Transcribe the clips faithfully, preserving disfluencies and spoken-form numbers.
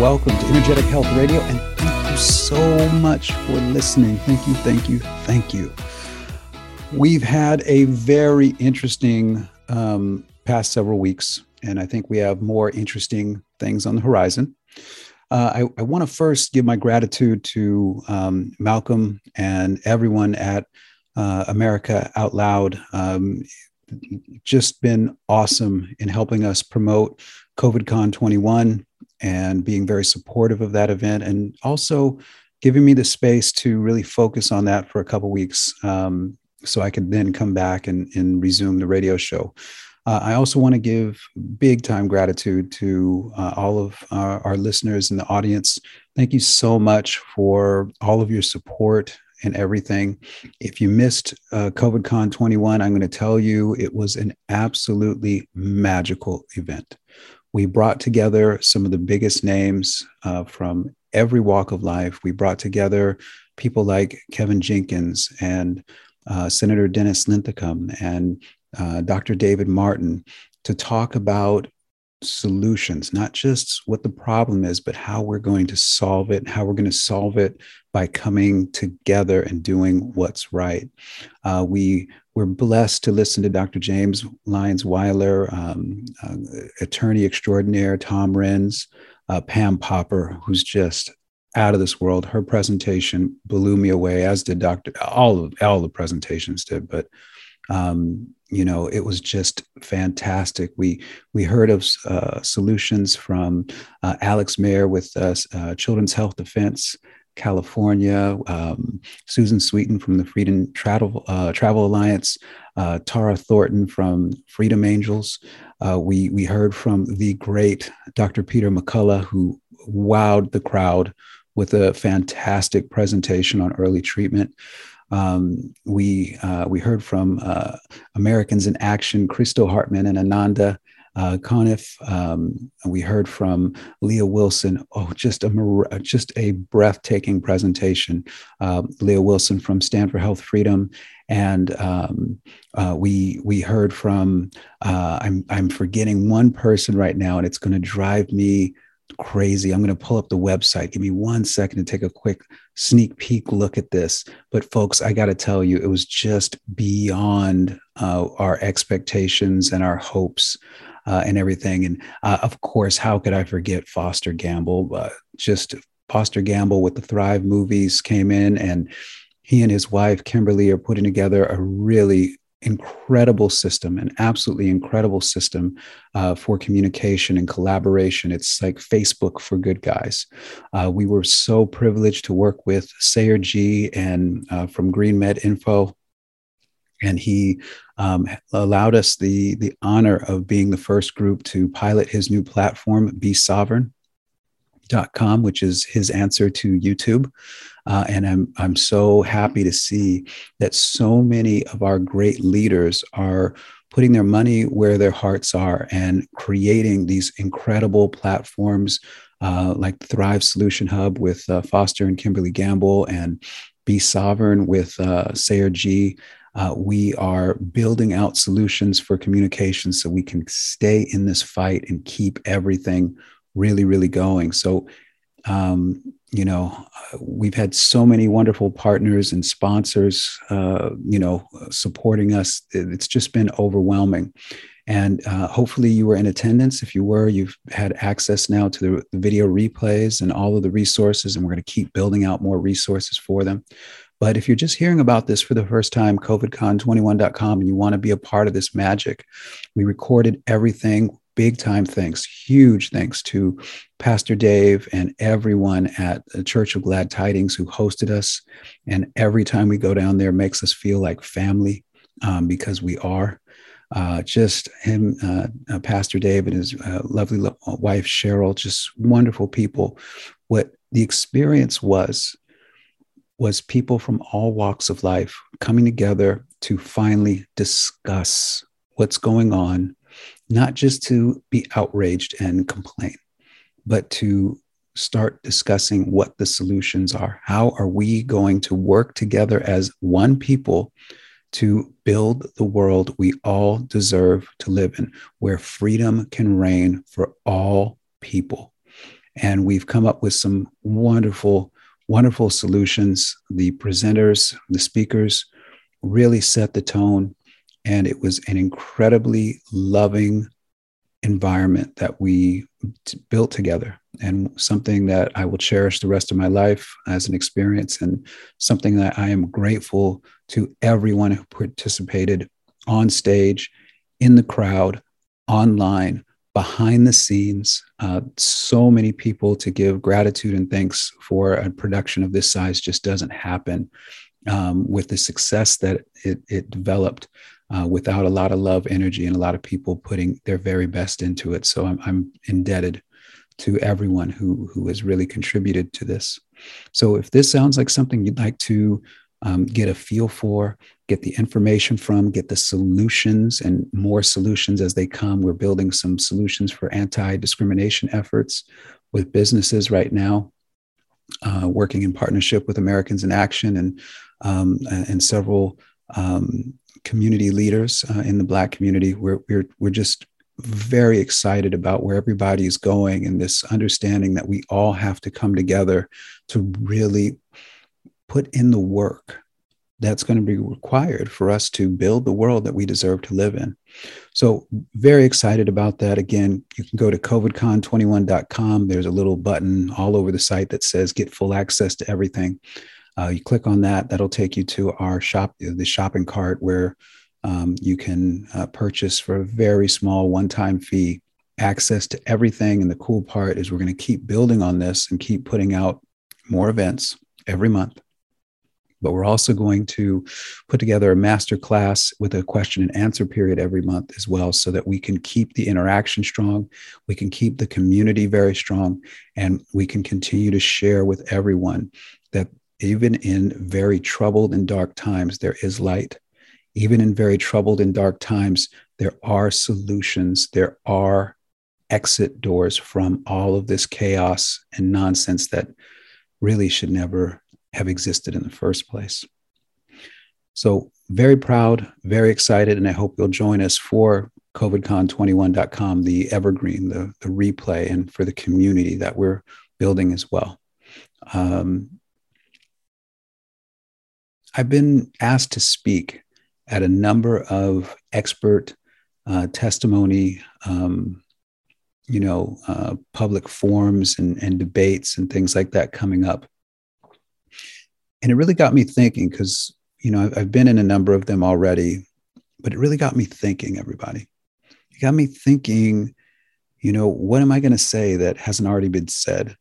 Welcome to Energetic Health Radio, and thank you so much for listening. Thank you, thank you, thank you. We've had a very interesting um, past several weeks, and I think we have more interesting things on the horizon. Uh, I, I want to first give my gratitude to um, Malcolm and everyone at uh, America Out Loud. Um, just been awesome in helping us promote COVID Con twenty-one. And being very supportive of that event, and also giving me the space to really focus on that for a couple of weeks um, so I could then come back and, and resume the radio show. Uh, I also want to give big time gratitude to uh, all of our, our listeners in the audience. Thank you so much for all of your support and everything. If you missed uh, COVID Con twenty-one, I'm going to tell you it was an absolutely magical event. We brought together some of the biggest names uh, from every walk of life. We brought together people like Kevin Jenkins and uh, Senator Dennis Linthicum and uh, Doctor David Martin to talk about solutions, not just what the problem is, but how we're going to solve it, how we're going to solve it by coming together and doing what's right. Uh, we We're blessed to listen to Doctor James Lyons Weiler, um, uh, attorney extraordinaire, Tom Renz, uh, Pam Popper, who's just out of this world. Her presentation blew me away, as did Doctor All of all the presentations did. But um, you know, it was just fantastic. We we heard of uh, solutions from uh, Alex Mayer with uh, uh, Children's Health Defense. California, um, Susan Sweeten from the Freedom Travel uh, Travel Alliance, uh, Tara Thornton from Freedom Angels. Uh, we we heard from the great Doctor Peter McCullough, who wowed the crowd with a fantastic presentation on early treatment. Um, we uh, we heard from uh, Americans in Action, Crystal Hartman and Ananda Uh, Conif, um, we heard from Leah Wilson. Oh, just a just a breathtaking presentation. Uh, Leah Wilson from Stanford Health Freedom, and um, uh, we we heard from. Uh, I'm I'm forgetting one person right now, and it's going to drive me crazy. I'm going to pull up the website. Give me one second to take a quick sneak peek look at this. But folks, I got to tell you, it was just beyond uh, our expectations and our hopes. Uh, and everything. And uh, of course, how could I forget Foster Gamble? Uh, just Foster Gamble with the Thrive movies came in, and he and his wife, Kimberly, are putting together a really incredible system, an absolutely incredible system uh, for communication and collaboration. It's like Facebook for good guys. Uh, we were so privileged to work with Sayer Ji and uh, from Green Med Info. And he um, allowed us the the honor of being the first group to pilot his new platform, be sovereign dot com, which is his answer to YouTube. Uh, and I'm I'm so happy to see that so many of our great leaders are putting their money where their hearts are and creating these incredible platforms uh, like Thrive Solution Hub with uh, Foster and Kimberly Gamble, and Be Sovereign with uh, Sayer Ji. Uh, we are building out solutions for communication so we can stay in this fight and keep everything really, really going. So, um, you know, we've had so many wonderful partners and sponsors, uh, you know, supporting us. It's just been overwhelming. And uh, hopefully you were in attendance. If you were, you've had access now to the, the video replays and all of the resources, and we're going to keep building out more resources for them. But if you're just hearing about this for the first time, covid con twenty-one dot com, and you want to be a part of this magic, we recorded everything. big time thanks, huge thanks to Pastor Dave and everyone at the Church of Glad Tidings who hosted us. And every time we go down there, makes us feel like family, um, because we are. Uh, just him, uh, uh, Pastor Dave and his uh, lovely lo- wife, Cheryl, just wonderful people. What the experience was, was people from all walks of life coming together to finally discuss what's going on, not just to be outraged and complain, but to start discussing what the solutions are. How are we going to work together as one people to build the world we all deserve to live in, where freedom can reign for all people? And we've come up with some wonderful, wonderful solutions. The presenters, the speakers really set the tone. And it was an incredibly loving environment that we t- built together, and something that I will cherish the rest of my life as an experience, and something that I am grateful to everyone who participated on stage, in the crowd, online, behind the scenes. Uh, so many people to give gratitude and thanks for. A production of this size just doesn't happen um, with the success that it, it developed. Uh, without a lot of love, energy, and a lot of people putting their very best into it. So I'm, I'm indebted to everyone who, who has really contributed to this. So if this sounds like something you'd like to um, get a feel for, get the information from, get the solutions and more solutions as they come, we're building some solutions for anti-discrimination efforts with businesses right now, uh, working in partnership with Americans in Action and, um, and several um community leaders uh, in the Black community. We're, we're, we're just very excited about where everybody is going, and this understanding that we all have to come together to really put in the work that's going to be required for us to build the world that we deserve to live in. So very excited about that. Again, you can go to covid con twenty-one dot com. There's a little button all over the site that says get full access to everything. Uh, you click on that, that'll take you to our shop, the shopping cart, where um, you can uh, purchase for a very small one-time fee access to everything. And the cool part is we're going to keep building on this and keep putting out more events every month. But we're also going to put together a master class with a question and answer period every month as well, so that we can keep the interaction strong, we can keep the community very strong, and we can continue to share with everyone that even in very troubled and dark times, there is light. Even in very troubled and dark times, there are solutions. There are exit doors from all of this chaos and nonsense that really should never have existed in the first place. So very proud, very excited, and I hope you'll join us for covid con twenty-one dot com, the evergreen, the, the replay, and for the community that we're building as well. Um, I've been asked to speak at a number of expert uh, testimony, um, you know, uh, public forums and, and debates and things like that coming up. And it really got me thinking, because, you know, I've, I've been in a number of them already, but it really got me thinking, everybody. It got me thinking, you know, what am I going to say that hasn't already been said?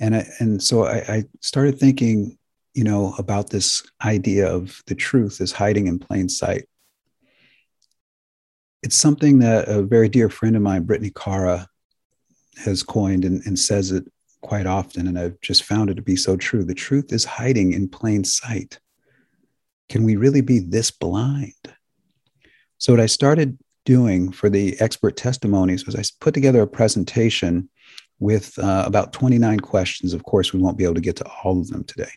And, I, and so I, I started thinking, you know, about this idea of the truth is hiding in plain sight. It's something that a very dear friend of mine, Brittany Cara, has coined and, and says it quite often, and I've just found it to be so true. The truth is hiding in plain sight. Can we really be this blind? So what I started doing for the expert testimonies was I put together a presentation with uh, about twenty-nine questions. Of course, we won't be able to get to all of them today.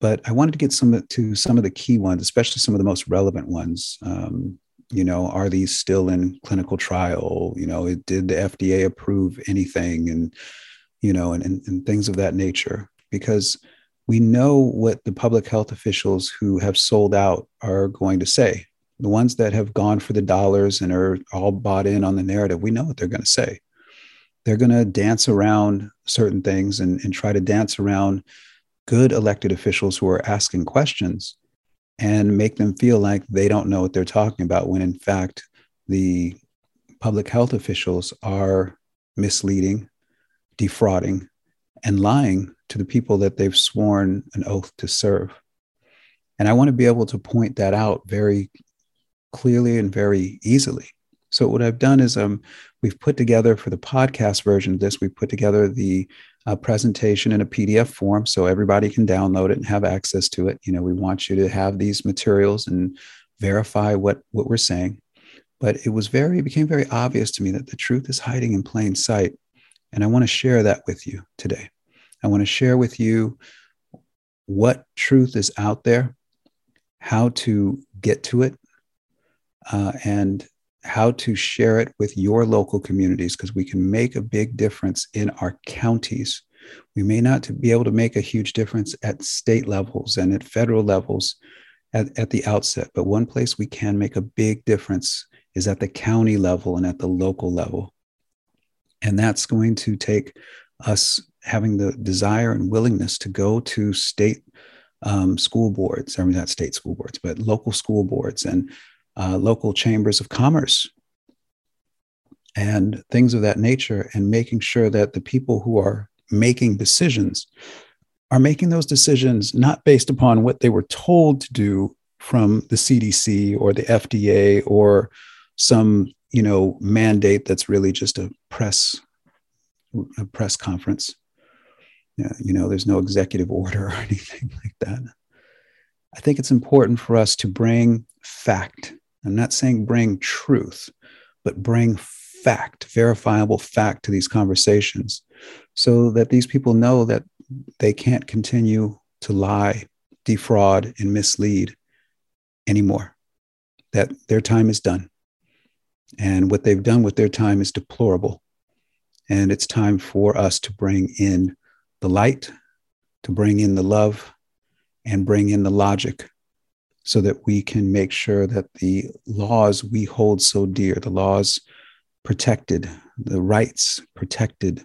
But I wanted to get some to some of the key ones, especially some of the most relevant ones. Um, you know, are these still in clinical trial? You know, did the F D A approve anything? And, you know, and, and, and things of that nature, because we know what the public health officials who have sold out are going to say. The ones that have gone for the dollars and are all bought in on the narrative, we know what they're going to say. They're going to dance around certain things and, and try to dance around good elected officials who are asking questions and make them feel like they don't know what they're talking about, when in fact the public health officials are misleading, defrauding, and lying to the people that they've sworn an oath to serve. And I want to be able to point that out very clearly and very easily. So what I've done is um, we've put together for the podcast version of this, we put together the uh, presentation in a P D F form so everybody can download it and have access to it. You know, we want you to have these materials and verify what, what we're saying. But it was very, it became very obvious to me that the truth is hiding in plain sight. And I want to share that with you today. I want to share with you what truth is out there, how to get to it, uh, and how to share it with your local communities, because we can make a big difference in our counties. We may not be able to make a huge difference at state levels and at federal levels at, at the outset, but one place we can make a big difference is at the county level and at the local level. And that's going to take us having the desire and willingness to go to state um, school boards, I mean, not state school boards, but local school boards and Uh, local chambers of commerce and things of that nature, and making sure that the people who are making decisions are making those decisions not based upon what they were told to do from the C D C or the F D A or some, you know, mandate that's really just a press, a press conference. Yeah, you know, there's no executive order or anything like that. I think it's important for us to bring fact. I'm not saying bring truth, but bring fact, verifiable fact to these conversations so that these people know that they can't continue to lie, defraud, and mislead anymore, that their time is done. And what they've done with their time is deplorable. And it's time for us to bring in the light, to bring in the love, and bring in the logic, so that we can make sure that the laws we hold so dear, the laws protected, the rights protected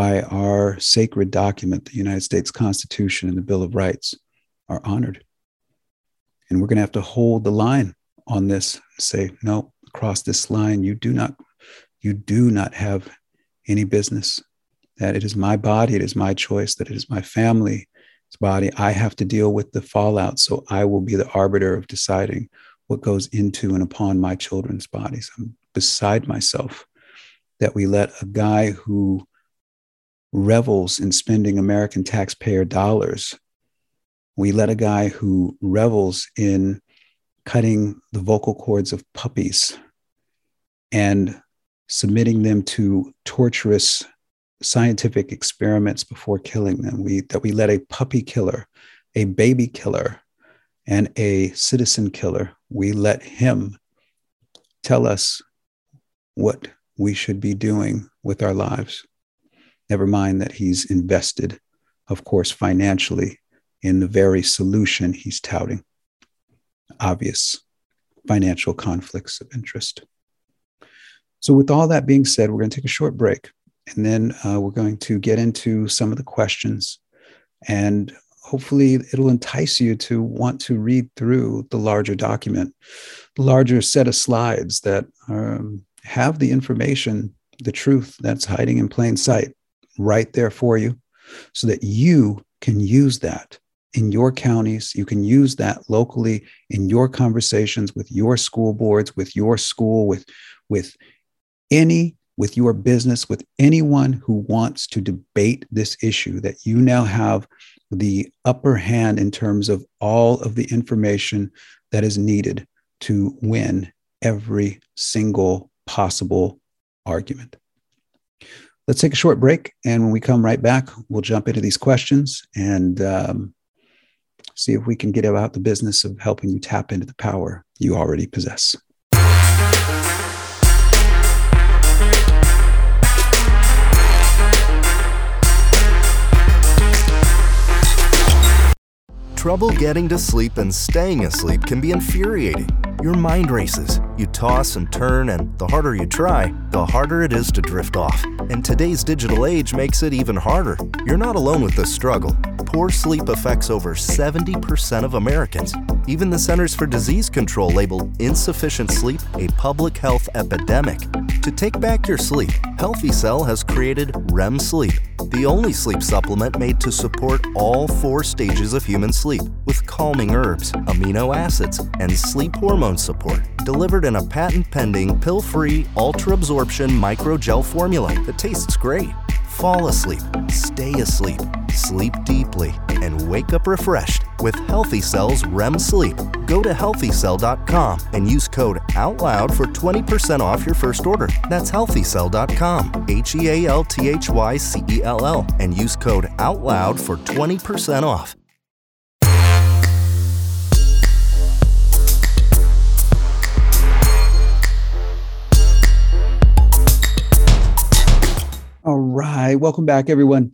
by our sacred document, the United States Constitution and the Bill of Rights, are honored. And we're going to have to hold the line on this and say, no, across this line, you do not, you do not have any business, that it is my body, it is my choice, that it is my family, body. I have to deal with the fallout. So I will be the arbiter of deciding what goes into and upon my children's bodies. I'm beside myself that we let a guy who revels in spending American taxpayer dollars, we let a guy who revels in cutting the vocal cords of puppies and submitting them to torturous scientific experiments before killing them, we that we let a puppy killer, a baby killer, and a citizen killer, we let him tell us what we should be doing with our lives. Never mind that he's invested, of course, financially in the very solution he's touting. Obvious financial conflicts of interest. So with all that being said, we're going to take a short break. And then uh, we're going to get into some of the questions, and hopefully it'll entice you to want to read through the larger document, the larger set of slides that um, have the information, the truth that's hiding in plain sight right there for you, so that you can use that in your counties. You can use that locally in your conversations with your school boards, with your school, with, with any with your business, with anyone who wants to debate this issue, that you now have the upper hand in terms of all of the information that is needed to win every single possible argument. Let's take a short break. And when we come right back, we'll jump into these questions and um, see if we can get about the business of helping you tap into the power you already possess. Trouble getting to sleep and staying asleep can be infuriating. Your mind races, you toss and turn, and the harder you try, the harder it is to drift off. And today's digital age makes it even harder. You're not alone with this struggle. Poor sleep affects over seventy percent of Americans. Even the Centers for Disease Control labeled insufficient sleep a public health epidemic. To take back your sleep, HealthyCell has created REM Sleep, the only sleep supplement made to support all four stages of human sleep with calming herbs, amino acids, and sleep hormone support, delivered in a patent-pending, pill-free, ultra-absorption microgel formula that tastes great. Fall asleep, stay asleep, sleep deeply, and wake up refreshed with HealthyCell's REM Sleep. Go to healthy cell dot com and use code OUTLOUD for twenty percent off your first order. That's healthy cell dot com, H E A L T H Y C E L L, and use code OUTLOUD for twenty percent off. All right, welcome back, everyone.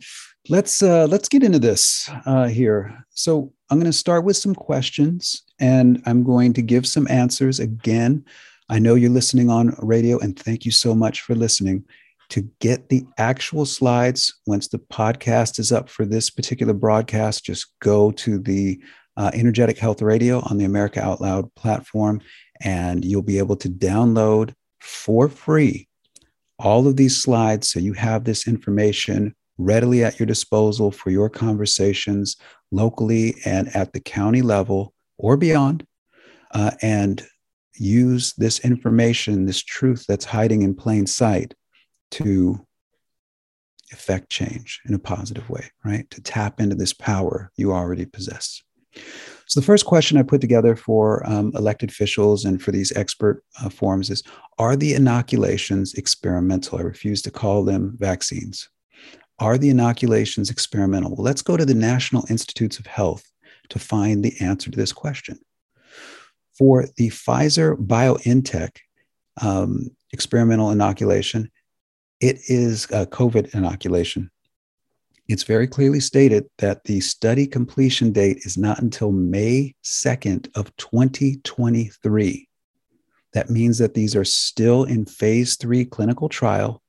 Let's uh, let's get into this uh, here. So I'm going to start with some questions, and I'm going to give some answers. Again, I know you're listening on radio, and thank you so much for listening. To get the actual slides, once the podcast is up for this particular broadcast, just go to the uh, Energetic Health Radio on the America Out Loud platform, and you'll be able to download for free all of these slides, so you have this information readily at your disposal for your conversations locally and at the county level or beyond, uh, and use this information, this truth that's hiding in plain sight, to affect change in a positive way, right? To tap into this power you already possess. So the first question I put together for um, elected officials and for these expert uh, forums is, are the inoculations experimental? I refuse to call them vaccines. Are the inoculations experimental? Well, let's go to the National Institutes of Health to find the answer to this question. For the Pfizer-BioNTech um, experimental inoculation, it is a COVID inoculation. It's very clearly stated that the study completion date is not until May second of twenty twenty-three. That means that these are still in phase three clinical trial.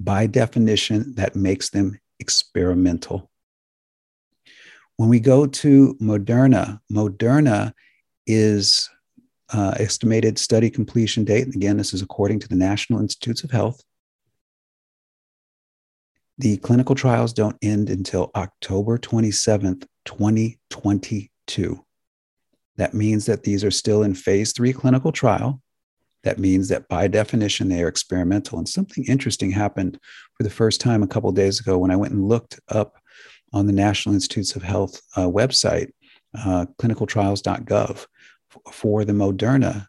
By definition, that makes them experimental. When we go to Moderna, Moderna is uh, estimated study completion date. And again, this is according to the National Institutes of Health. The clinical trials don't end until October twenty-seventh, twenty twenty-two. That means that these are still in phase three clinical trial. That means that by definition, they are experimental. And something interesting happened for the first time a couple of days ago when I went and looked up on the National Institutes of Health uh, website, uh, clinical trials dot gov, for the Moderna.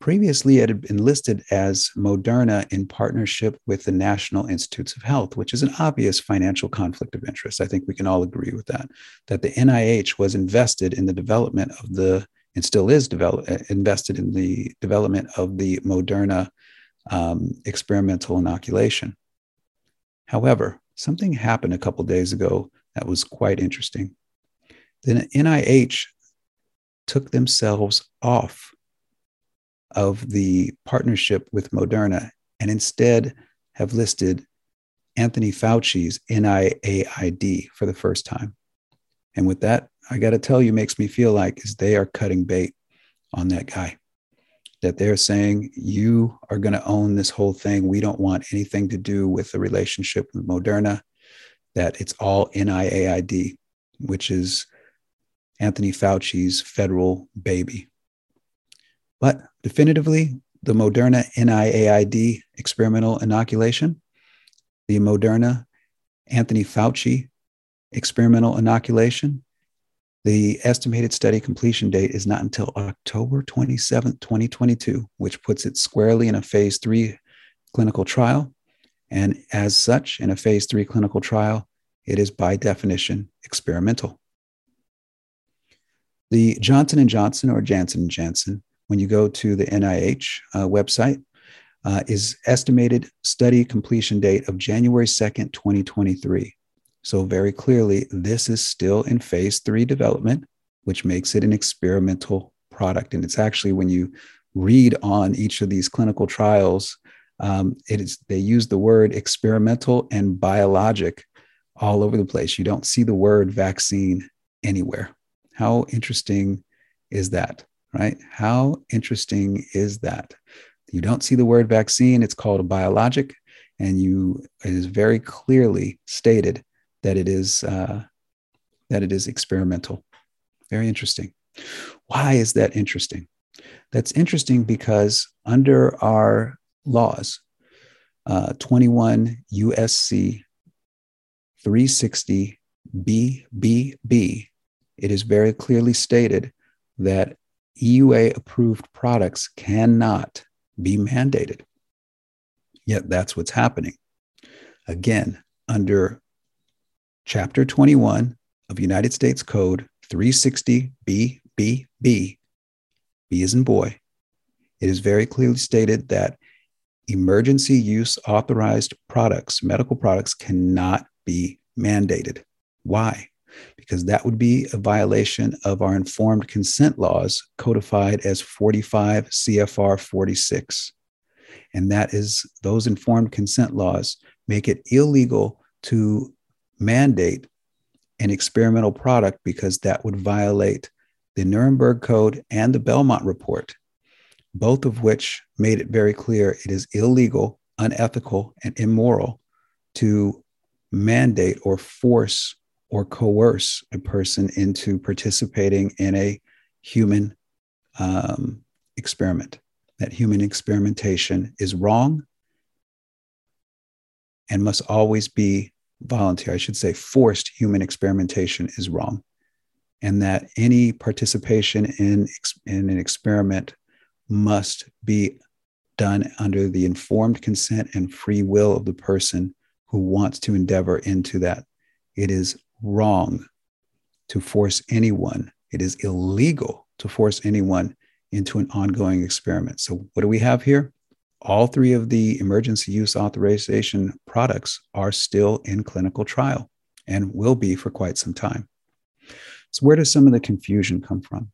Previously, it had been listed as Moderna in partnership with the National Institutes of Health, which is an obvious financial conflict of interest. I think we can all agree with that, that the N I H was invested in the development of the, and still is develop, invested in the development of the Moderna um, experimental inoculation. However, something happened a couple of days ago that was quite interesting. The N I H took themselves off of the partnership with Moderna, and instead have listed Anthony Fauci's N I A I D for the first time. And with that, I got to tell you, makes me feel like is they are cutting bait on that guy, that they're saying, you are going to own this whole thing. We don't want anything to do with the relationship with Moderna, that it's all N I A I D, which is Anthony Fauci's federal baby. But definitively, the Moderna N I A I D experimental inoculation, the Moderna Anthony Fauci experimental inoculation, the estimated study completion date is not until October twenty-seventh, twenty twenty-two, which puts it squarely in a phase three clinical trial. And as such, in a phase three clinical trial, it is by definition experimental. The Johnson and Johnson, or Janssen and Janssen, when you go to the N I H uh, website, uh, is estimated study completion date of January second, twenty twenty-three. So very clearly, this is still in phase three development, which makes it an experimental product. And it's actually, when you read on each of these clinical trials, um, it is, they use the word experimental and biologic all over the place. You don't see the word vaccine anywhere. How interesting is that? Right? How interesting is that? You don't see the word vaccine. It's called a biologic. And you, it is very clearly stated that it is uh, that it is experimental. Very interesting. Why is that interesting? That's interesting because under our laws, uh, twenty-one U S C three sixty B B B, it is very clearly stated that E U A-approved products cannot be mandated. Yet that's what's happening. Again, under Chapter twenty-one of United States Code three sixty B B B, B as in boy, it is very clearly stated that emergency use authorized products, medical products, cannot be mandated. Why? Because that would be a violation of our informed consent laws codified as forty-five C F R forty-six. And that is, those informed consent laws make it illegal to mandate an experimental product because that would violate the Nuremberg Code and the Belmont Report, both of which made it very clear it is illegal, unethical, and immoral to mandate or force or coerce a person into participating in a human um, experiment. That human experimentation is wrong and must always be voluntary. I should say forced human experimentation is wrong, and that any participation in, in an experiment must be done under the informed consent and free will of the person who wants to endeavor into that. It is wrong to force anyone. It is illegal to force anyone into an ongoing experiment. So what do we have here? All three of the emergency use authorization products are still in clinical trial and will be for quite some time. So where does some of the confusion come from?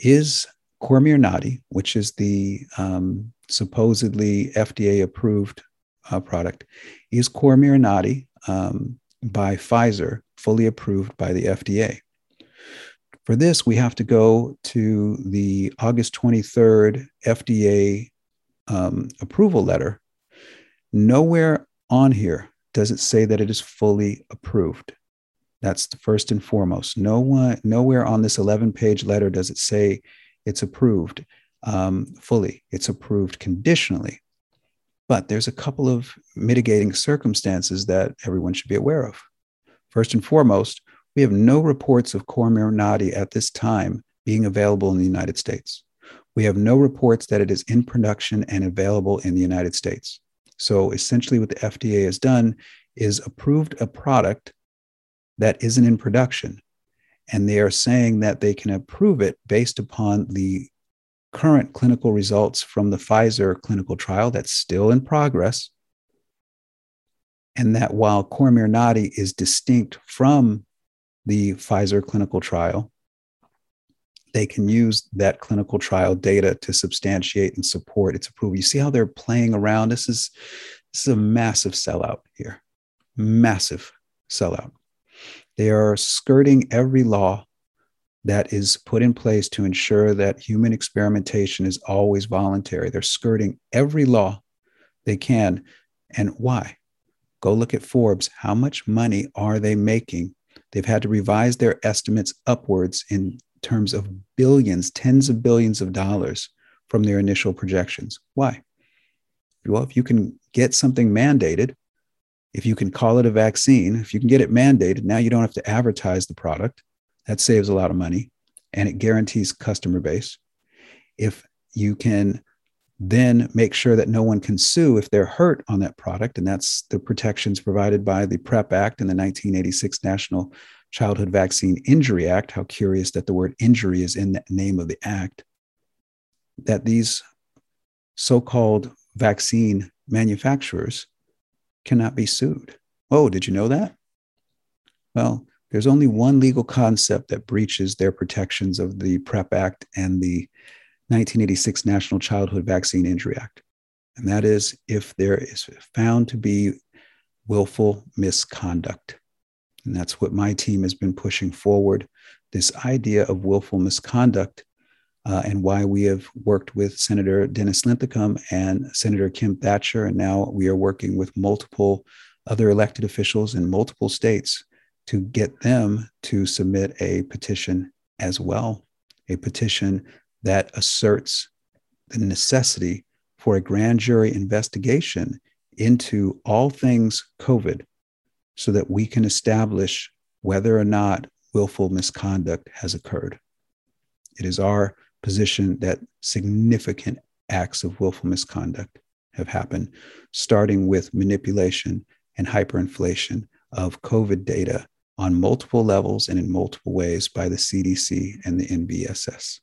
Is Comirnaty, which is the um, supposedly F D A-approved uh, product, is Comirnaty um, by Pfizer fully approved by the F D A? For this, we have to go to the August twenty-third F D A um, approval letter. Nowhere on here does it say that it is fully approved. That's the first and foremost. No one, nowhere on this eleven-page letter does it say it's approved um, fully. It's approved conditionally. But there's a couple of mitigating circumstances that everyone should be aware of. First and foremost, we have no reports of Comirnaty at this time being available in the United States. We have no reports that it is in production and available in the United States. So essentially what the F D A has done is approved a product that isn't in production. And they are saying that they can approve it based upon the current clinical results from the Pfizer clinical trial that's still in progress. And that while Comirnaty is distinct from the Pfizer clinical trial, they can use that clinical trial data to substantiate and support its approval. You see how they're playing around? This is, this is a massive sellout here, massive sellout. They are skirting every law that is put in place to ensure that human experimentation is always voluntary. They're skirting every law they can. And why? Go look at Forbes. How much money are they making? They've had to revise their estimates upwards in terms of billions, tens of billions of dollars from their initial projections. Why? Well, if you can get something mandated, if you can call it a vaccine, if you can get it mandated, now you don't have to advertise the product. That saves a lot of money and it guarantees customer base. If you can then make sure that no one can sue if they're hurt on that product, and that's the protections provided by the PrEP Act and the nineteen eighty-six National Childhood Vaccine Injury Act. How curious that the word injury is in the name of the act. That these so-called vaccine manufacturers cannot be sued. Oh, did you know that? Well, there's only one legal concept that breaches their protections of the PrEP Act and the nineteen eighty-six National Childhood Vaccine Injury Act. And that is if there is found to be willful misconduct. And that's what my team has been pushing forward, this idea of willful misconduct uh, and why we have worked with Senator Dennis Linthicum and Senator Kim Thatcher. And now we are working with multiple other elected officials in multiple states to get them to submit a petition as well, a petition that asserts the necessity for a grand jury investigation into all things COVID so that we can establish whether or not willful misconduct has occurred. It is our position that significant acts of willful misconduct have happened, starting with manipulation and hyperinflation of COVID data on multiple levels and in multiple ways by the C D C and the N B S S.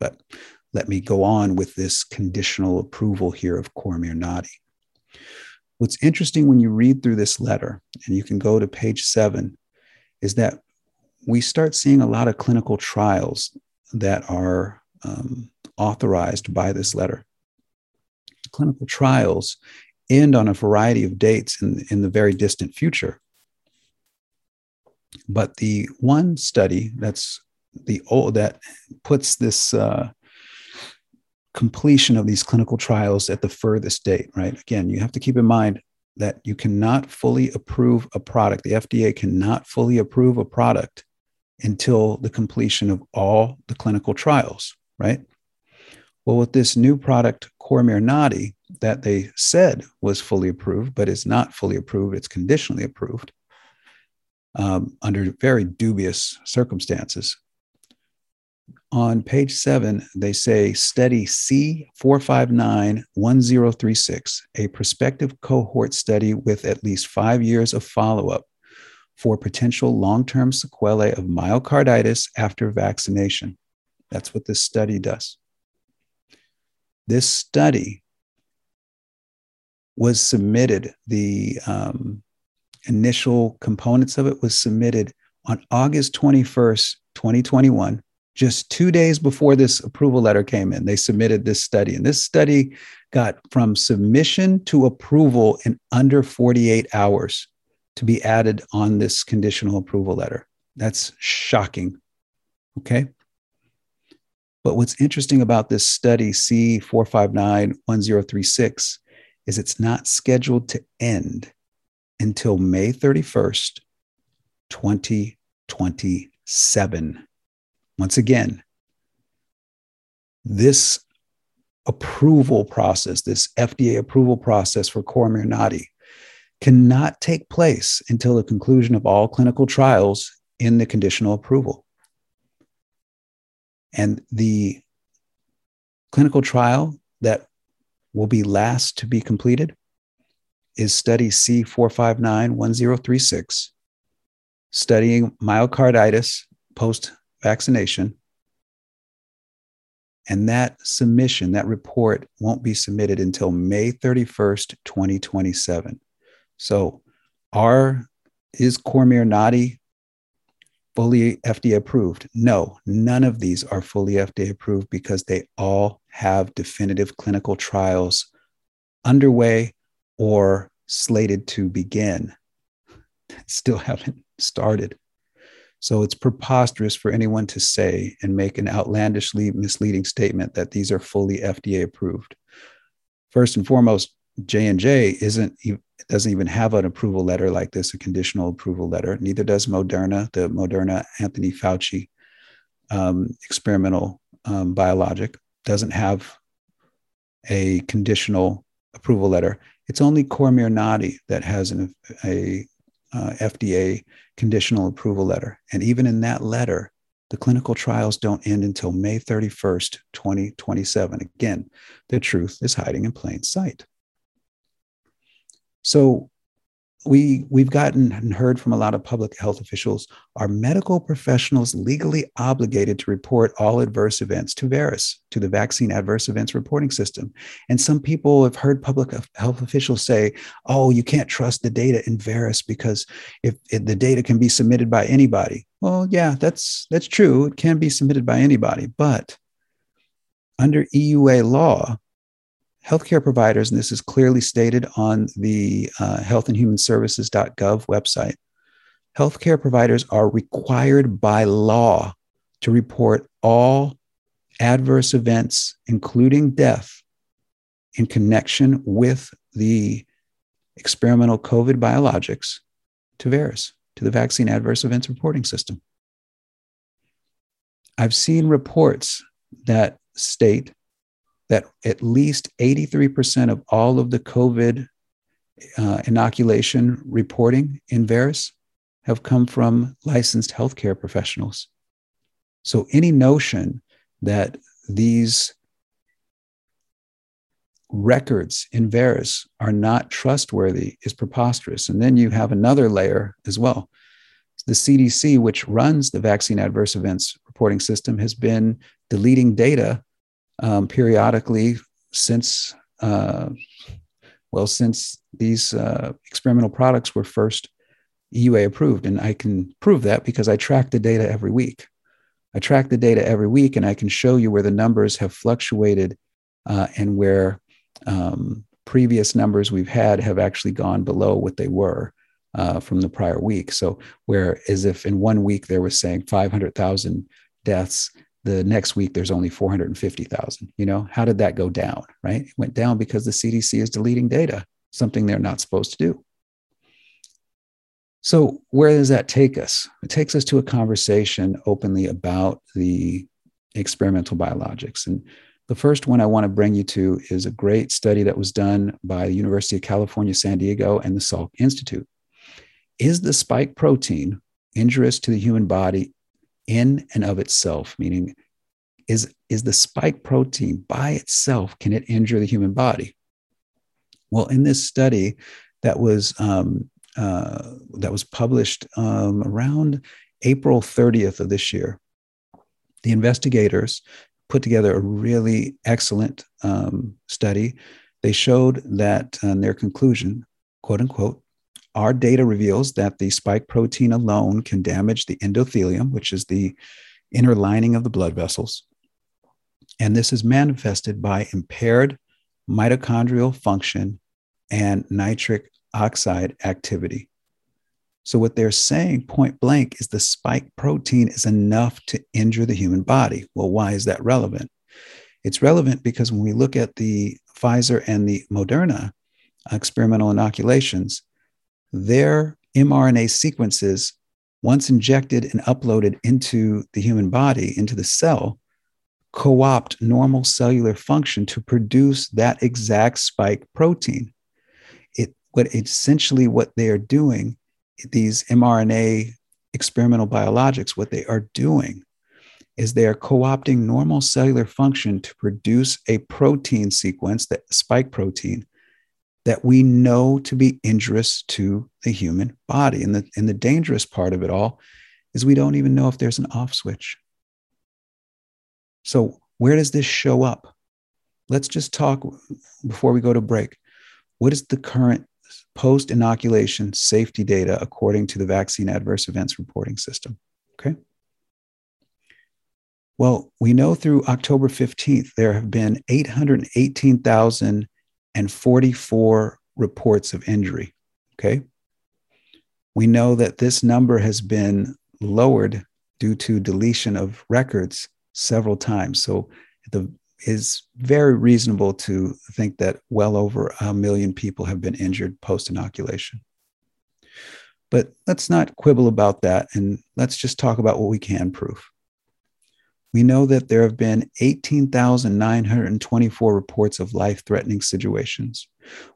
But let me go on with this conditional approval here of Cormier-Nadi. What's interesting when you read through this letter, and you can go to page seven, is that we start seeing a lot of clinical trials that are um, authorized by this letter. Clinical trials end on a variety of dates in, in the very distant future. But the one study that's the old, that puts this uh, completion of these clinical trials at the furthest date, right? Again, you have to keep in mind that you cannot fully approve a product. The F D A cannot fully approve a product until the completion of all the clinical trials, right? Well, with this new product, Cormier-Nadi, that they said was fully approved, but is not fully approved, it's conditionally approved, Um, under very dubious circumstances. On page seven, they say study C four five nine one zero three six, a prospective cohort study with at least five years of follow-up for potential long-term sequelae of myocarditis after vaccination. That's what this study does. This study was submitted, the um, initial components of it was submitted on August twenty-first, twenty twenty-one, just two days before this approval letter came in. They submitted this study, and this study got from submission to approval in under forty-eight hours to be added on this conditional approval letter. That's shocking, okay? But what's interesting about this study, C four five nine one zero three six, is it's not scheduled to end until May thirty-first, twenty twenty-seven. Once again, this approval process, this F D A approval process for Cormier-Nadi cannot take place until the conclusion of all clinical trials in the conditional approval. And the clinical trial that will be last to be completed is study C four five nine one zero three six, studying myocarditis post-vaccination. And that submission, that report won't be submitted until May thirty-first, twenty twenty-seven. So are, is Cormier-Nadi fully F D A approved? No, none of these are fully F D A approved because they all have definitive clinical trials underway or slated to begin, still haven't started. So it's preposterous for anyone to say and make an outlandishly misleading statement that these are fully F D A approved. First and foremost, J and J isn't, doesn't even have an approval letter like this, a conditional approval letter. Neither does Moderna, the Moderna Anthony Fauci um, experimental um, biologic, doesn't have a conditional approval letter. It's only Cormier-Nadi that has an a, uh, F D A conditional approval letter. And even in that letter, the clinical trials don't end until May thirty-first, twenty twenty-seven. Again, the truth is hiding in plain sight. So we, we've gotten and heard from a lot of public health officials, are medical professionals legally obligated to report all adverse events to VAERS, to the Vaccine Adverse Events Reporting System? And some people have heard public health officials say, oh, you can't trust the data in VAERS because if, if the data can be submitted by anybody. Well, yeah, that's, that's true. It can be submitted by anybody. But under E U A law, healthcare providers, and this is clearly stated on the uh, health and human services dot gov website, healthcare providers are required by law to report all adverse events, including death, in connection with the experimental COVID biologics to V A E R S, to the Vaccine Adverse Events Reporting System. I've seen reports that state that at least eighty-three percent of all of the COVID uh, inoculation reporting in V A E R S have come from licensed healthcare professionals. So any notion that these records in V A E R S are not trustworthy is preposterous. And then you have another layer as well. The C D C, which runs the Vaccine Adverse Events Reporting System, has been deleting data um, periodically since, uh, well, since these uh, experimental products were first E U A approved. And I can prove that because I track the data every week. I track the data every week and I can show you where the numbers have fluctuated uh, and where um, previous numbers we've had have actually gone below what they were Uh, from the prior week. So whereas if in one week there was saying five hundred thousand deaths, the next week there's only four hundred fifty thousand, you know, how did that go down, right? It went down because the C D C is deleting data, something they're not supposed to do. So where does that take us? It takes us to a conversation openly about the experimental biologics. And the first one I want to bring you to is a great study that was done by the University of California, San Diego and the Salk Institute. Is the spike protein injurious to the human body in and of itself? Meaning, is, is the spike protein by itself, can it injure the human body? Well, in this study that was, um, uh, that was published um, around April thirtieth of this year, the investigators put together a really excellent um, study. They showed that in their conclusion, quote unquote, our data reveals that the spike protein alone can damage the endothelium, which is the inner lining of the blood vessels. And this is manifested by impaired mitochondrial function and nitric oxide activity. So what they're saying point blank is the spike protein is enough to injure the human body. Well, why is that relevant? It's relevant because when we look at the Pfizer and the Moderna experimental inoculations, their mRNA sequences, once injected and uploaded into the human body, into the cell, co-opt normal cellular function to produce that exact spike protein. It, what essentially what they are doing, these mRNA experimental biologics, what they are doing is they are co-opting normal cellular function to produce a protein sequence, that spike protein, that we know to be injurious to the human body. And the, and the dangerous part of it all is we don't even know if there's an off switch. So where does this show up? Let's just talk before we go to break. What is the current post-inoculation safety data according to the Vaccine Adverse Events Reporting System? Okay. Well, we know through October fifteenth, there have been eight hundred eighteen thousand and forty-four reports of injury, okay? We know that this number has been lowered due to deletion of records several times. So it is very reasonable to think that well over a million people have been injured post-inoculation. But let's not quibble about that, and let's just talk about what we can prove. We know that there have been eighteen thousand nine hundred twenty-four reports of life-threatening situations.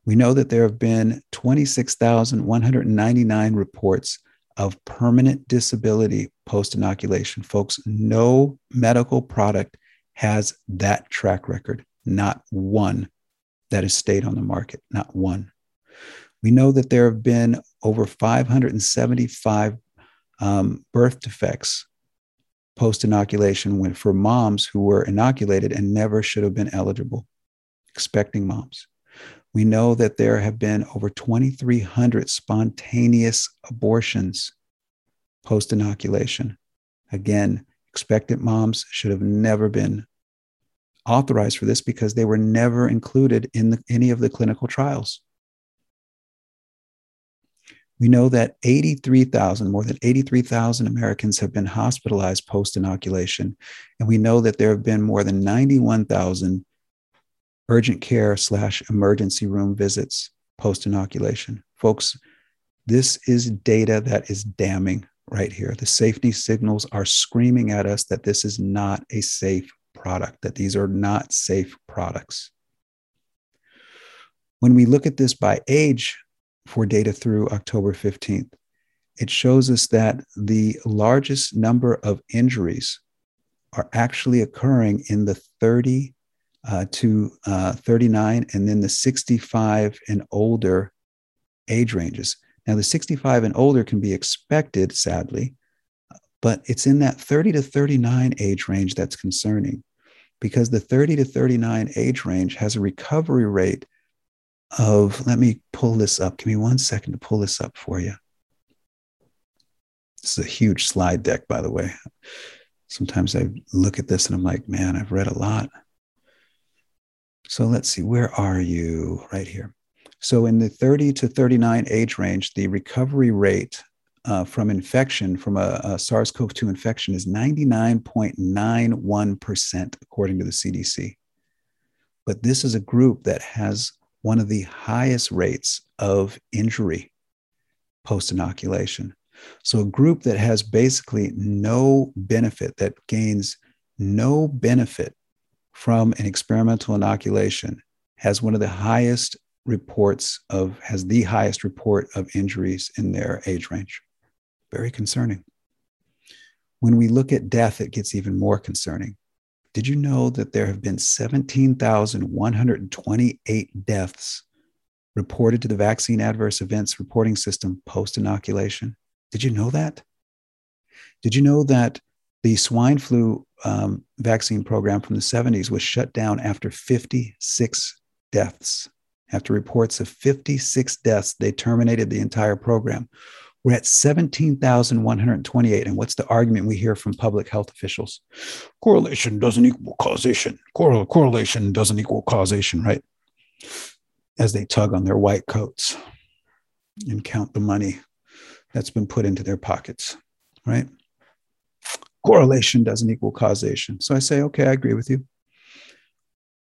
We know that there have been twenty-six thousand one hundred ninety-nine reports of permanent disability post-inoculation. Folks, no medical product has that track record, not one that has stayed on the market, not one. We know that there have been over five hundred seventy-five um, birth defects post-inoculation went for moms who were inoculated and never should have been eligible, expecting moms. We know that there have been over twenty-three hundred spontaneous abortions post-inoculation. Again, expectant moms should have never been authorized for this because they were never included in the, any of the clinical trials. We know that eighty-three thousand, more than eighty-three thousand Americans have been hospitalized post-inoculation. And we know that there have been more than ninety-one thousand urgent care slash emergency room visits post-inoculation. Folks, this is data that is damning right here. The safety signals are screaming at us that this is not a safe product, that these are not safe products. When we look at this by age for data through October fifteenth, it shows us that the largest number of injuries are actually occurring in the thirty to thirty-nine and then the sixty-five and older age ranges. Now, the sixty-five and older can be expected, sadly, but it's in that thirty to thirty-nine age range that's concerning, because the thirty to thirty-nine age range has a recovery rate of, let me pull this up. Give me one second to pull this up for you. This is a huge slide deck, by the way. Sometimes I look at this and I'm like, man, I've read a lot. So let's see, where are you? Right here. So in the thirty to thirty-nine age range, the recovery rate uh, from infection, from a, a SARS-C o V two infection, is ninety-nine point nine one percent, according to the C D C. But this is a group that has one of the highest rates of injury post-inoculation. So a group that has basically no benefit, that gains no benefit from an experimental inoculation, has one of the highest reports of, has the highest report of injuries in their age range. Very concerning. When we look at death, it gets even more concerning. Did you know that there have been seventeen thousand one hundred twenty-eight deaths reported to the Vaccine Adverse Events Reporting System post-inoculation? Did you know that? Did you know that the swine flu um, vaccine program from the seventies was shut down after fifty-six deaths? After reports of fifty-six deaths, they terminated the entire program. We're at seventeen thousand one hundred twenty-eight. And what's the argument we hear from public health officials? Correlation doesn't equal causation. Correl- correlation doesn't equal causation, right? As they tug on their white coats and count the money that's been put into their pockets, right? Correlation doesn't equal causation. So I say, okay, I agree with you.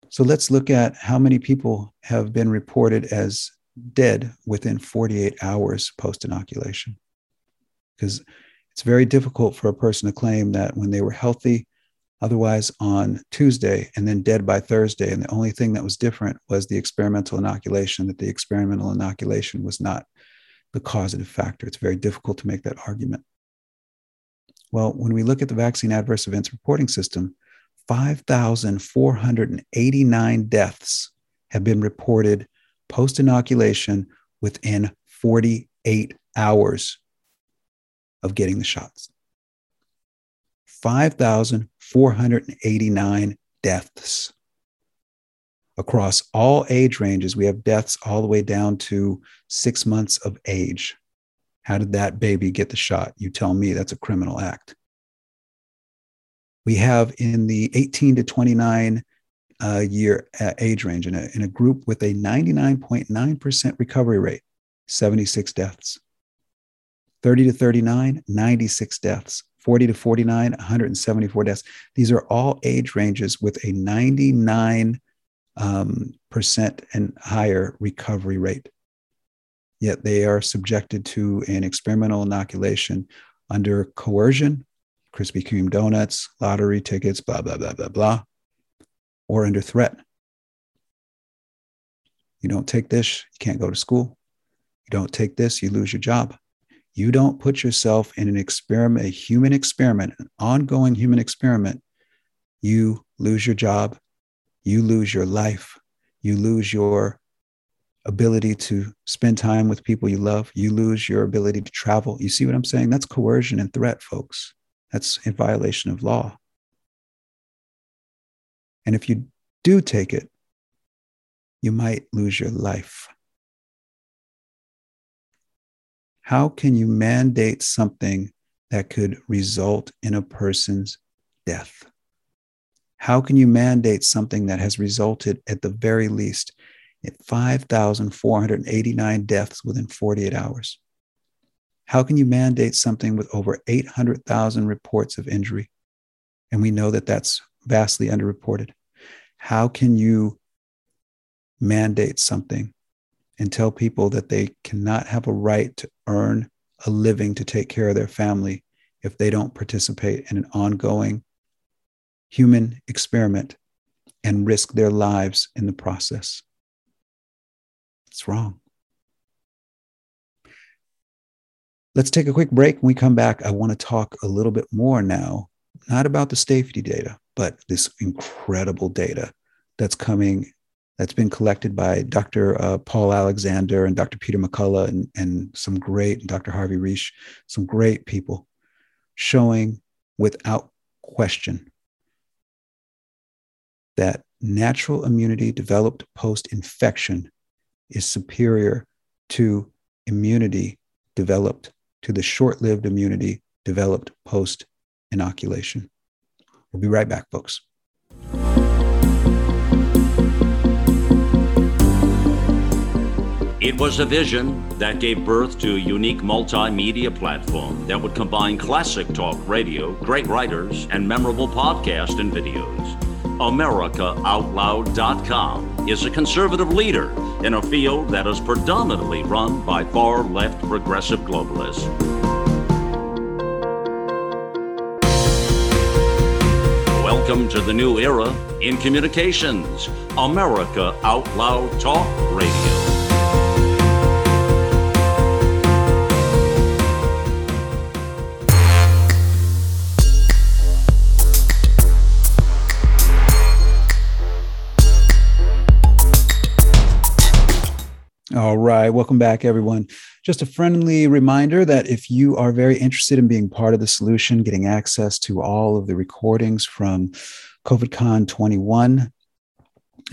So let's look at how many people have been reported as dead within forty-eight hours post-inoculation. Because it's very difficult for a person to claim that when they were healthy, otherwise on Tuesday, and then dead by Thursday, and the only thing that was different was the experimental inoculation, that the experimental inoculation was not the causative factor. It's very difficult to make that argument. Well, when we look at the Vaccine Adverse Events Reporting System, five thousand four hundred eighty-nine deaths have been reported post-inoculation within forty-eight hours of getting the shots. five thousand four hundred eighty-nine deaths. Across all age ranges, we have deaths all the way down to six months of age. How did that baby get the shot? You tell me, that's a criminal act. We have in the eighteen to twenty-nine uh, year uh, age range, in a, in a group with a ninety-nine point nine percent recovery rate, seventy-six deaths. thirty to thirty-nine, ninety-six deaths. forty to forty-nine, one hundred seventy-four deaths. These are all age ranges with a ninety-nine percent um, percent and higher recovery rate. Yet they are subjected to an experimental inoculation under coercion, Krispy Kreme donuts, lottery tickets, blah, blah, blah, blah, blah, or under threat. You don't take this, you can't go to school. You don't take this, you lose your job. You don't put yourself in an experiment, a human experiment, an ongoing human experiment. You lose your job. You lose your life. You lose your ability to spend time with people you love. You lose your ability to travel. You see what I'm saying? That's coercion and threat, folks. That's in violation of law. And if you do take it, you might lose your life. How can you mandate something that could result in a person's death? How can you mandate something that has resulted, at the very least, in five thousand four hundred eighty-nine deaths within forty-eight hours? How can you mandate something with over eight hundred thousand reports of injury? And we know that that's vastly underreported. How can you mandate something and tell people that they cannot have a right to earn a living to take care of their family if they don't participate in an ongoing human experiment and risk their lives in the process? It's wrong. Let's take a quick break. When we come back, I want to talk a little bit more now, not about the safety data, but this incredible data that's coming, that's been collected by Doctor Uh, Paul Alexander and Doctor Peter McCullough and, and some great, Doctor Harvey Reich, some great people showing without question that natural immunity developed post-infection is superior to immunity developed, to the short-lived immunity developed post-inoculation. We'll be right back, folks. It was a vision that gave birth to a unique multimedia platform that would combine classic talk radio, great writers, and memorable podcasts and videos. America Out Loud dot com is a conservative leader in a field that is predominantly run by far-left progressive globalists. Welcome to the new era in communications, America Out Loud Talk Radio. All right. Welcome back, everyone. Just a friendly reminder that if you are very interested in being part of the solution, getting access to all of the recordings from COVID Con twenty-one,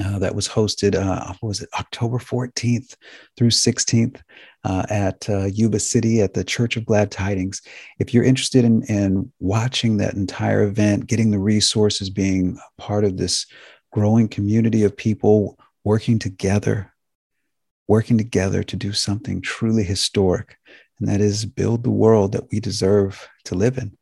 uh, that was hosted, uh, what was it, October fourteenth through sixteenth uh, at uh, Yuba City at the Church of Glad Tidings. If you're interested in, in watching that entire event, getting the resources, being part of this growing community of people working together, working together to do something truly historic, and that is build the world that we deserve to live in.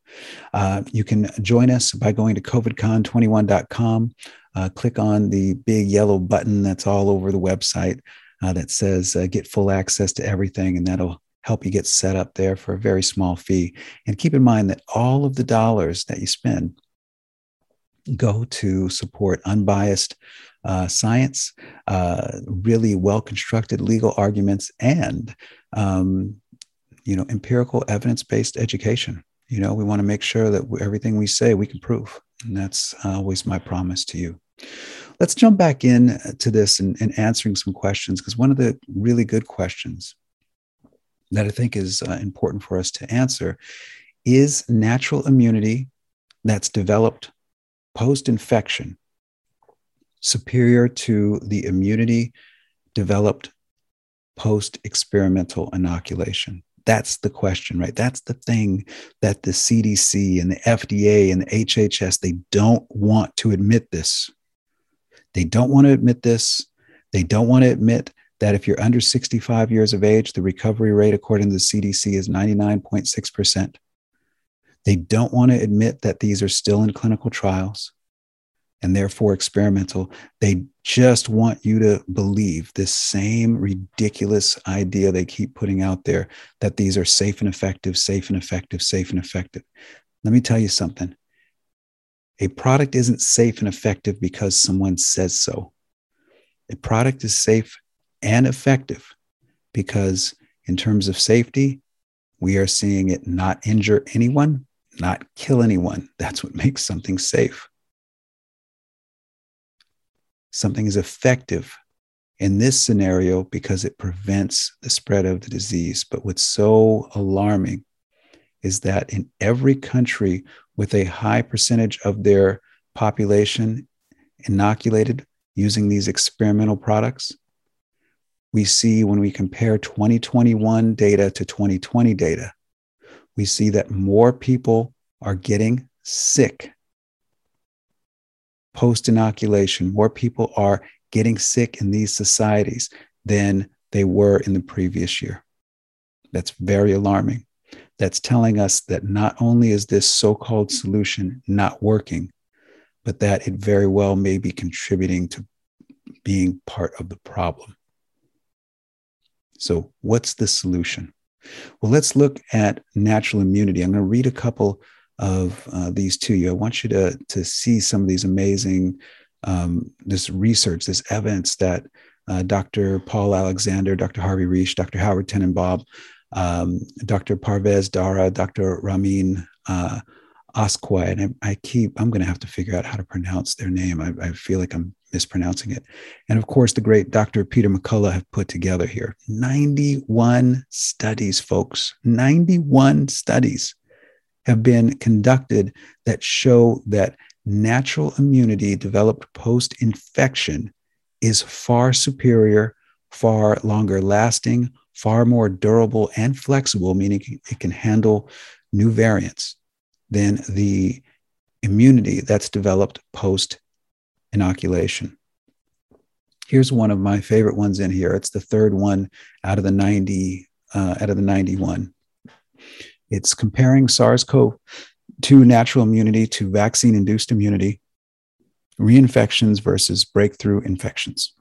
Uh, you can join us by going to covid con twenty-one dot com, uh, click on the big yellow button that's all over the website uh, that says uh, get full access to everything, and that'll help you get set up there for a very small fee. And keep in mind that all of the dollars that you spend go to support unbiased Uh, science, uh, really well-constructed legal arguments, and, um, you know, empirical evidence-based education. You know, we want to make sure that everything we say, we can prove. And that's always my promise to you. Let's jump back in to this and, and answering some questions, because one of the really good questions that I think is uh, important for us to answer is natural immunity that's developed post-infection superior to the immunity developed post-experimental inoculation? That's the question, right? That's the thing that the C D C and the F D A and the H H S, they don't want to admit this. They don't want to admit this. They don't want to admit that if you're under sixty-five years of age, the recovery rate, according to the C D C, is ninety-nine point six percent. They don't want to admit that these are still in clinical trials and therefore experimental. They just want you to believe this same ridiculous idea they keep putting out there, that these are safe and effective, safe and effective, safe and effective. Let me tell you something. A product isn't safe and effective because someone says so. A product is safe and effective because, in terms of safety, we are seeing it not injure anyone, not kill anyone. That's what makes something safe. Something is effective in this scenario because it prevents the spread of the disease. But what's so alarming is that in every country with a high percentage of their population inoculated using these experimental products, we see, when we compare twenty twenty-one data to twenty twenty data, we see that more people are getting sick post-inoculation, more people are getting sick in these societies than they were in the previous year. That's very alarming. that's telling us that not only is this so-called solution not working, but that it very well may be contributing to being part of the problem. So what's the solution? Well, let's look at natural immunity. I'm going to read a couple of uh, these to you. I want you to, to see some of these amazing, um, this research, this evidence that uh, Doctor Paul Alexander, Doctor Harvey Reich, Doctor Howard Tenenbaum, um, Doctor Parvez Dara, Doctor Ramin uh, Asquai, and I, I keep, I'm going to have to figure out how to pronounce their name. I, I feel like I'm mispronouncing it. And of course, the great Doctor Peter McCullough have put together here ninety-one studies, folks, ninety-one studies have been conducted that show that natural immunity developed post-infection is far superior, far longer lasting, far more durable and flexible, meaning it can handle new variants, than the immunity that's developed post-inoculation. Here's one of my favorite ones in here. It's the third one out of the ninety, uh, out of the ninety-one. It's comparing SARS-C o V two natural immunity to vaccine-induced immunity, reinfections versus breakthrough infections.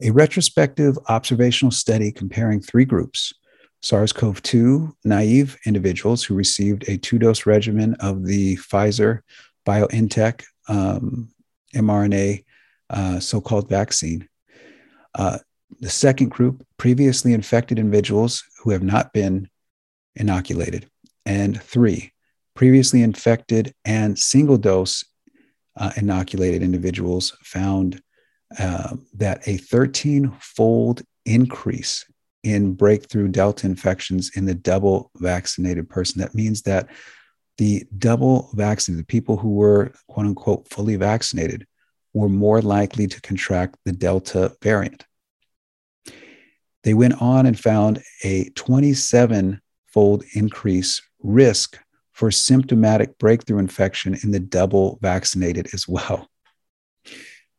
A retrospective observational study comparing three groups: SARS-C o V two naive individuals who received a two-dose regimen of the Pfizer BioNTech um, mRNA uh, so-called vaccine. Uh, the second group, previously infected individuals who have not been inoculated. And three, previously infected and single-dose uh, inoculated individuals found uh, that a thirteen-fold increase in breakthrough Delta infections in the double vaccinated person. That means that the double vaccinated, the people who were quote unquote fully vaccinated, were more likely to contract the Delta variant. They went on and found a twenty-seven-fold increase risk for symptomatic breakthrough infection in the double vaccinated as well.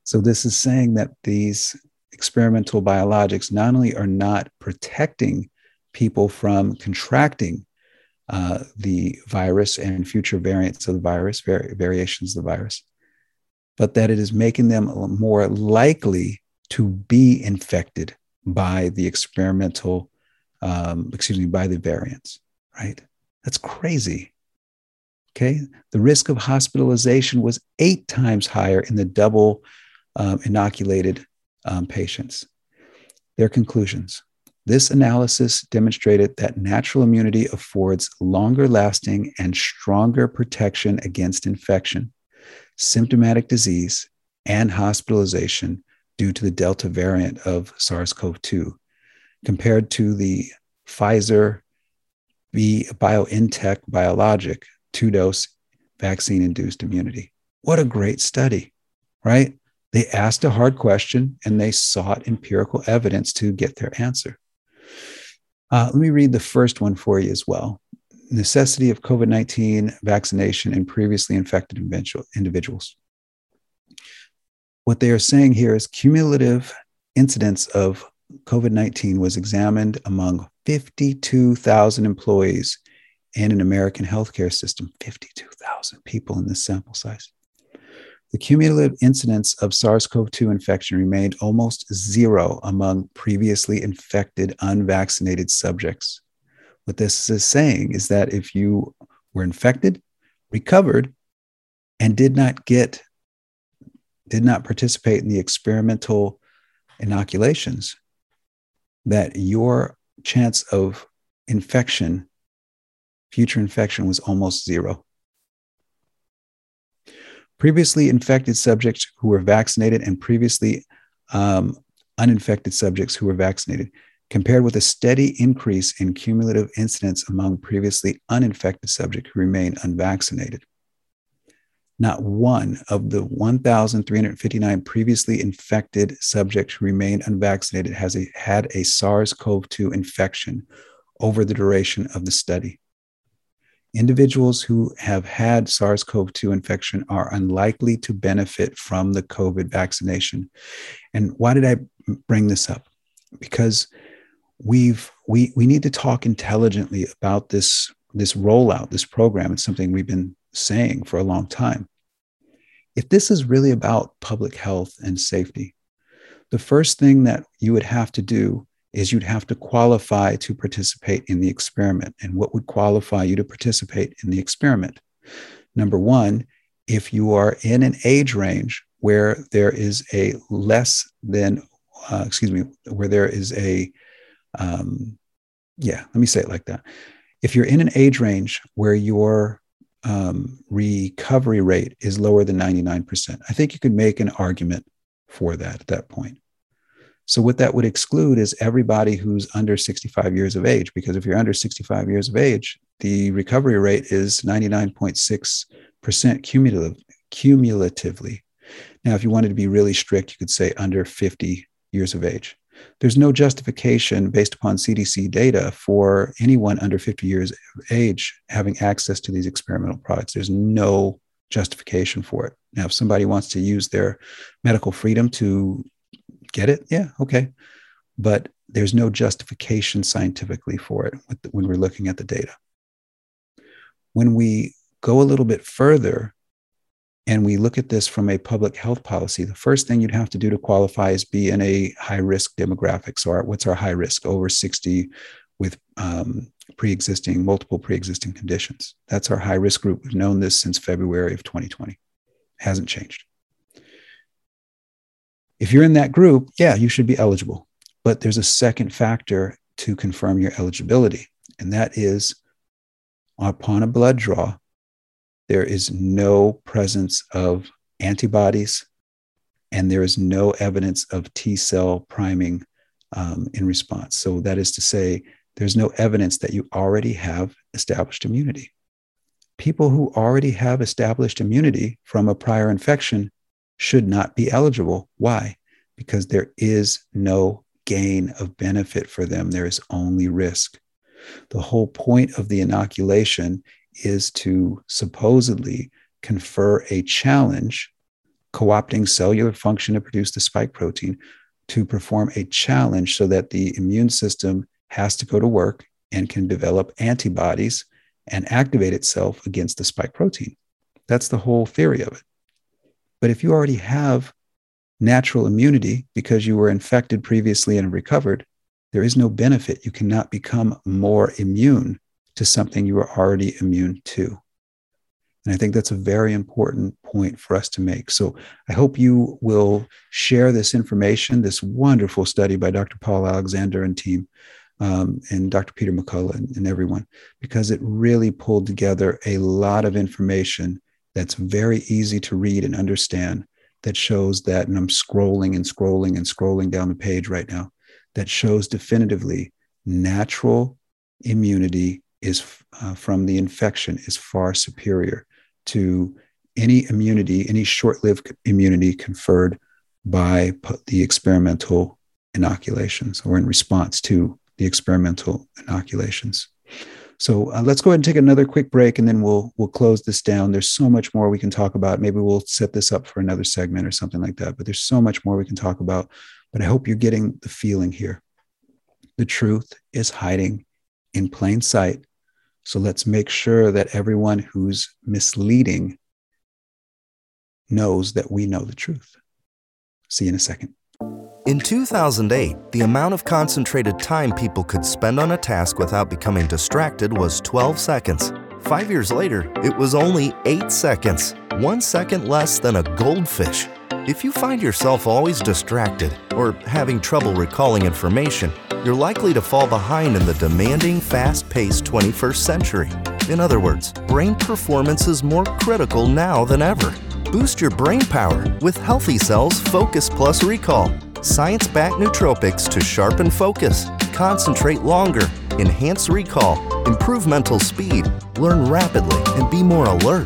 So this is saying that these experimental biologics not only are not protecting people from contracting uh, the virus and future variants of the virus, vari- variations of the virus, but that it is making them more likely to be infected by the experimental, um, excuse me, by the variants, right? That's crazy. Okay. The risk of hospitalization was eight times higher in the double um, inoculated Um, patients. Their conclusions. This analysis demonstrated that natural immunity affords longer lasting and stronger protection against infection, symptomatic disease, and hospitalization due to the Delta variant of SARS-C o V two compared to the Pfizer BioNTech biologic two-dose vaccine-induced immunity. What a great study, right? They asked a hard question and they sought empirical evidence to get their answer. Uh, let me read the first one for you as well. Necessity of COVID nineteen vaccination in previously infected individuals. What they are saying here is cumulative incidence of COVID nineteen was examined among fifty-two thousand employees in an American healthcare system, fifty-two thousand people in this sample size. The cumulative incidence of SARS-C o V two infection remained almost zero among previously infected unvaccinated subjects. What this is saying is that if you were infected, recovered, and did not get, did not participate in the experimental inoculations, that your chance of infection, future infection, was almost zero. Previously infected subjects who were vaccinated and previously um, uninfected subjects who were vaccinated, compared with a steady increase in cumulative incidence among previously uninfected subjects who remained unvaccinated. Not one of the one thousand three hundred fifty-nine previously infected subjects who remained unvaccinated has a, had a SARS-C o V two infection over the duration of the study. Individuals who have had SARS-C o V two infection are unlikely to benefit from the COVID vaccination. And why did I bring this up? Because we've we we need to talk intelligently about this this rollout, this program. It's something we've been saying for a long time. If this is really about public health and safety, the first thing that you would have to do is you'd have to qualify to participate in the experiment. And what would qualify you to participate in the experiment? Number one, if you are in an age range where there is a less than, uh, excuse me, where there is a, um, yeah, let me say it like that. If you're in an age range where your um, recovery rate is lower than ninety-nine percent, I think you could make an argument for that at that point. So what that would exclude is everybody who's under sixty-five years of age, because if you're under sixty-five years of age, the recovery rate is ninety-nine point six percent cumulative, cumulatively. Now, if you wanted to be really strict, you could say under fifty years of age. There's no justification based upon C D C data for anyone under fifty years of age having access to these experimental products. There's no justification for it. Now, if somebody wants to use their medical freedom to get it? Yeah, okay. But there's no justification scientifically for it when we're looking at the data. When we go a little bit further and we look at this from a public health policy, the first thing you'd have to do to qualify is be in a high-risk demographic. So our, what's our high risk? Over sixty with um, pre-existing, multiple pre-existing conditions. That's our high-risk group. We've known this since February of twenty twenty. It hasn't changed. If you're in that group, yeah, you should be eligible. But there's a second factor to confirm your eligibility, and that is upon a blood draw, there is no presence of antibodies, and there is no evidence of T-cell priming um, in response. So that is to say, there's no evidence that you already have established immunity. People who already have established immunity from a prior infection should not be eligible. Why? Because there is no gain of benefit for them. There is only risk. The whole point of the inoculation is to supposedly confer a challenge, co-opting cellular function to produce the spike protein, to perform a challenge so that the immune system has to go to work and can develop antibodies and activate itself against the spike protein. That's the whole theory of it. But if you already have natural immunity because you were infected previously and recovered, there is no benefit. You cannot become more immune to something you are already immune to. And I think that's a very important point for us to make. So I hope you will share this information, this wonderful study by Doctor Paul Alexander and team, um, and Doctor Peter McCullough and, and everyone, because it really pulled together a lot of information that's very easy to read and understand, that shows that, and I'm scrolling and scrolling and scrolling down the page right now, that shows definitively natural immunity is uh, from the infection is far superior to any immunity, any short-lived immunity conferred by the experimental inoculations or in response to the experimental inoculations. So uh, let's go ahead and take another quick break, and then we'll we'll close this down. There's so much more we can talk about. Maybe we'll set this up for another segment or something like that, but there's so much more we can talk about. But I hope you're getting the feeling here. The truth is hiding in plain sight. So let's make sure that everyone who's misleading knows that we know the truth. See you in a second. In two thousand eight, the amount of concentrated time people could spend on a task without becoming distracted was twelve seconds. Five years later, it was only eight seconds, one second less than a goldfish. If you find yourself always distracted or having trouble recalling information, you're likely to fall behind in the demanding, fast-paced twenty-first century. In other words, brain performance is more critical now than ever. Boost your brain power with HealthyCell's Focus Plus Recall. Science-backed nootropics to sharpen focus, concentrate longer, enhance recall, improve mental speed, learn rapidly, and be more alert.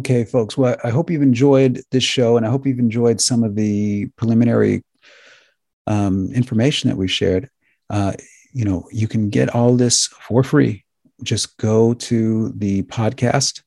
Okay, folks. Well, I hope you've enjoyed this show, and I hope you've enjoyed some of the preliminary um, information that we've shared. Uh, you know, you can get all this for free. Just go to the podcast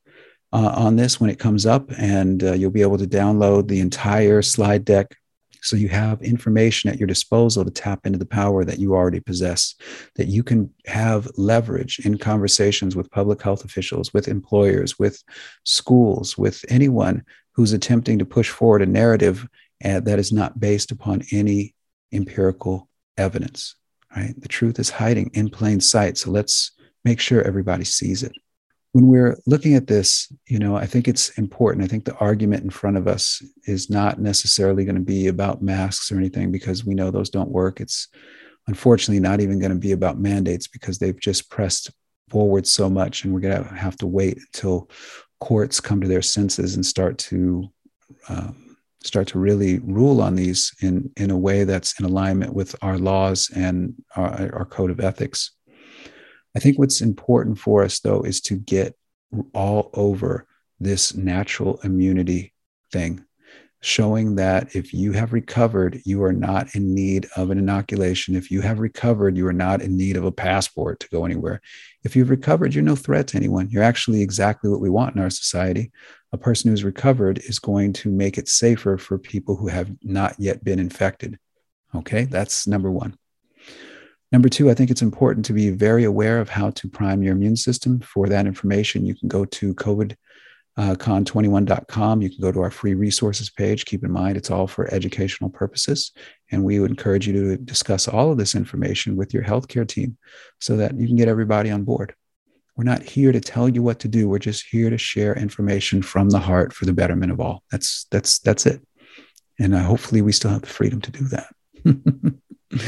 uh, on this when it comes up, and uh, you'll be able to download the entire slide deck. So you have information at your disposal to tap into the power that you already possess, that you can have leverage in conversations with public health officials, with employers, with schools, with anyone who's attempting to push forward a narrative that is not based upon any empirical evidence, right? The truth is hiding in plain sight. So let's make sure everybody sees it. When we're looking at this, you know, I think it's important. I think the argument in front of us is not necessarily going to be about masks or anything, because we know those don't work. It's unfortunately not even going to be about mandates, because they've just pressed forward so much, and we're going to have to wait until courts come to their senses and start to um, start to really rule on these in, in a way that's in alignment with our laws and our, our code of ethics. I think what's important for us, though, is to get all over this natural immunity thing, showing that if you have recovered, you are not in need of an inoculation. If you have recovered, you are not in need of a passport to go anywhere. If you've recovered, you're no threat to anyone. You're actually exactly what we want in our society. A person who's recovered is going to make it safer for people who have not yet been infected. Okay, that's number one. Number two, I think it's important to be very aware of how to prime your immune system. For that information, you can go to covid con twenty-one dot com. You can go to our free resources page. Keep in mind, it's all for educational purposes. And we would encourage you to discuss all of this information with your healthcare team so that you can get everybody on board. We're not here to tell you what to do. We're just here to share information from the heart for the betterment of all. That's, that's, that's it. And uh, hopefully we still have the freedom to do that.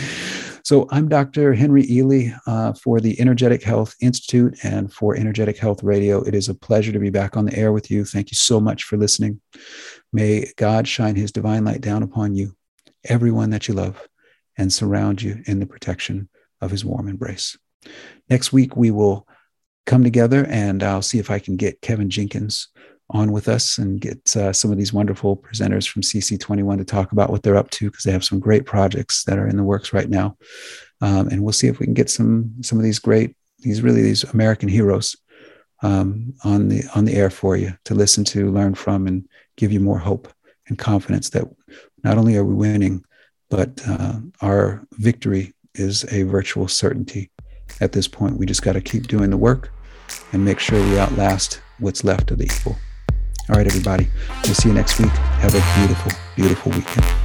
So I'm Doctor Henry Ely uh, for the Energetic Health Institute and for Energetic Health Radio. It is a pleasure to be back on the air with you. Thank you so much for listening. May God shine his divine light down upon you, everyone that you love, and surround you in the protection of his warm embrace. Next week, we will come together, and I'll see if I can get Kevin Jenkins on with us and get uh, some of these wonderful presenters from C C twenty-one to talk about what they're up to, because they have some great projects that are in the works right now. Um, and we'll see if we can get some some of these great, these really these American heroes um, on the on the air for you to listen to, learn from, and give you more hope and confidence that not only are we winning, but uh, our victory is a virtual certainty at this point. We just got to keep doing the work and make sure we outlast what's left of the evil. All right, everybody. We'll see you next week. Have a beautiful, beautiful weekend.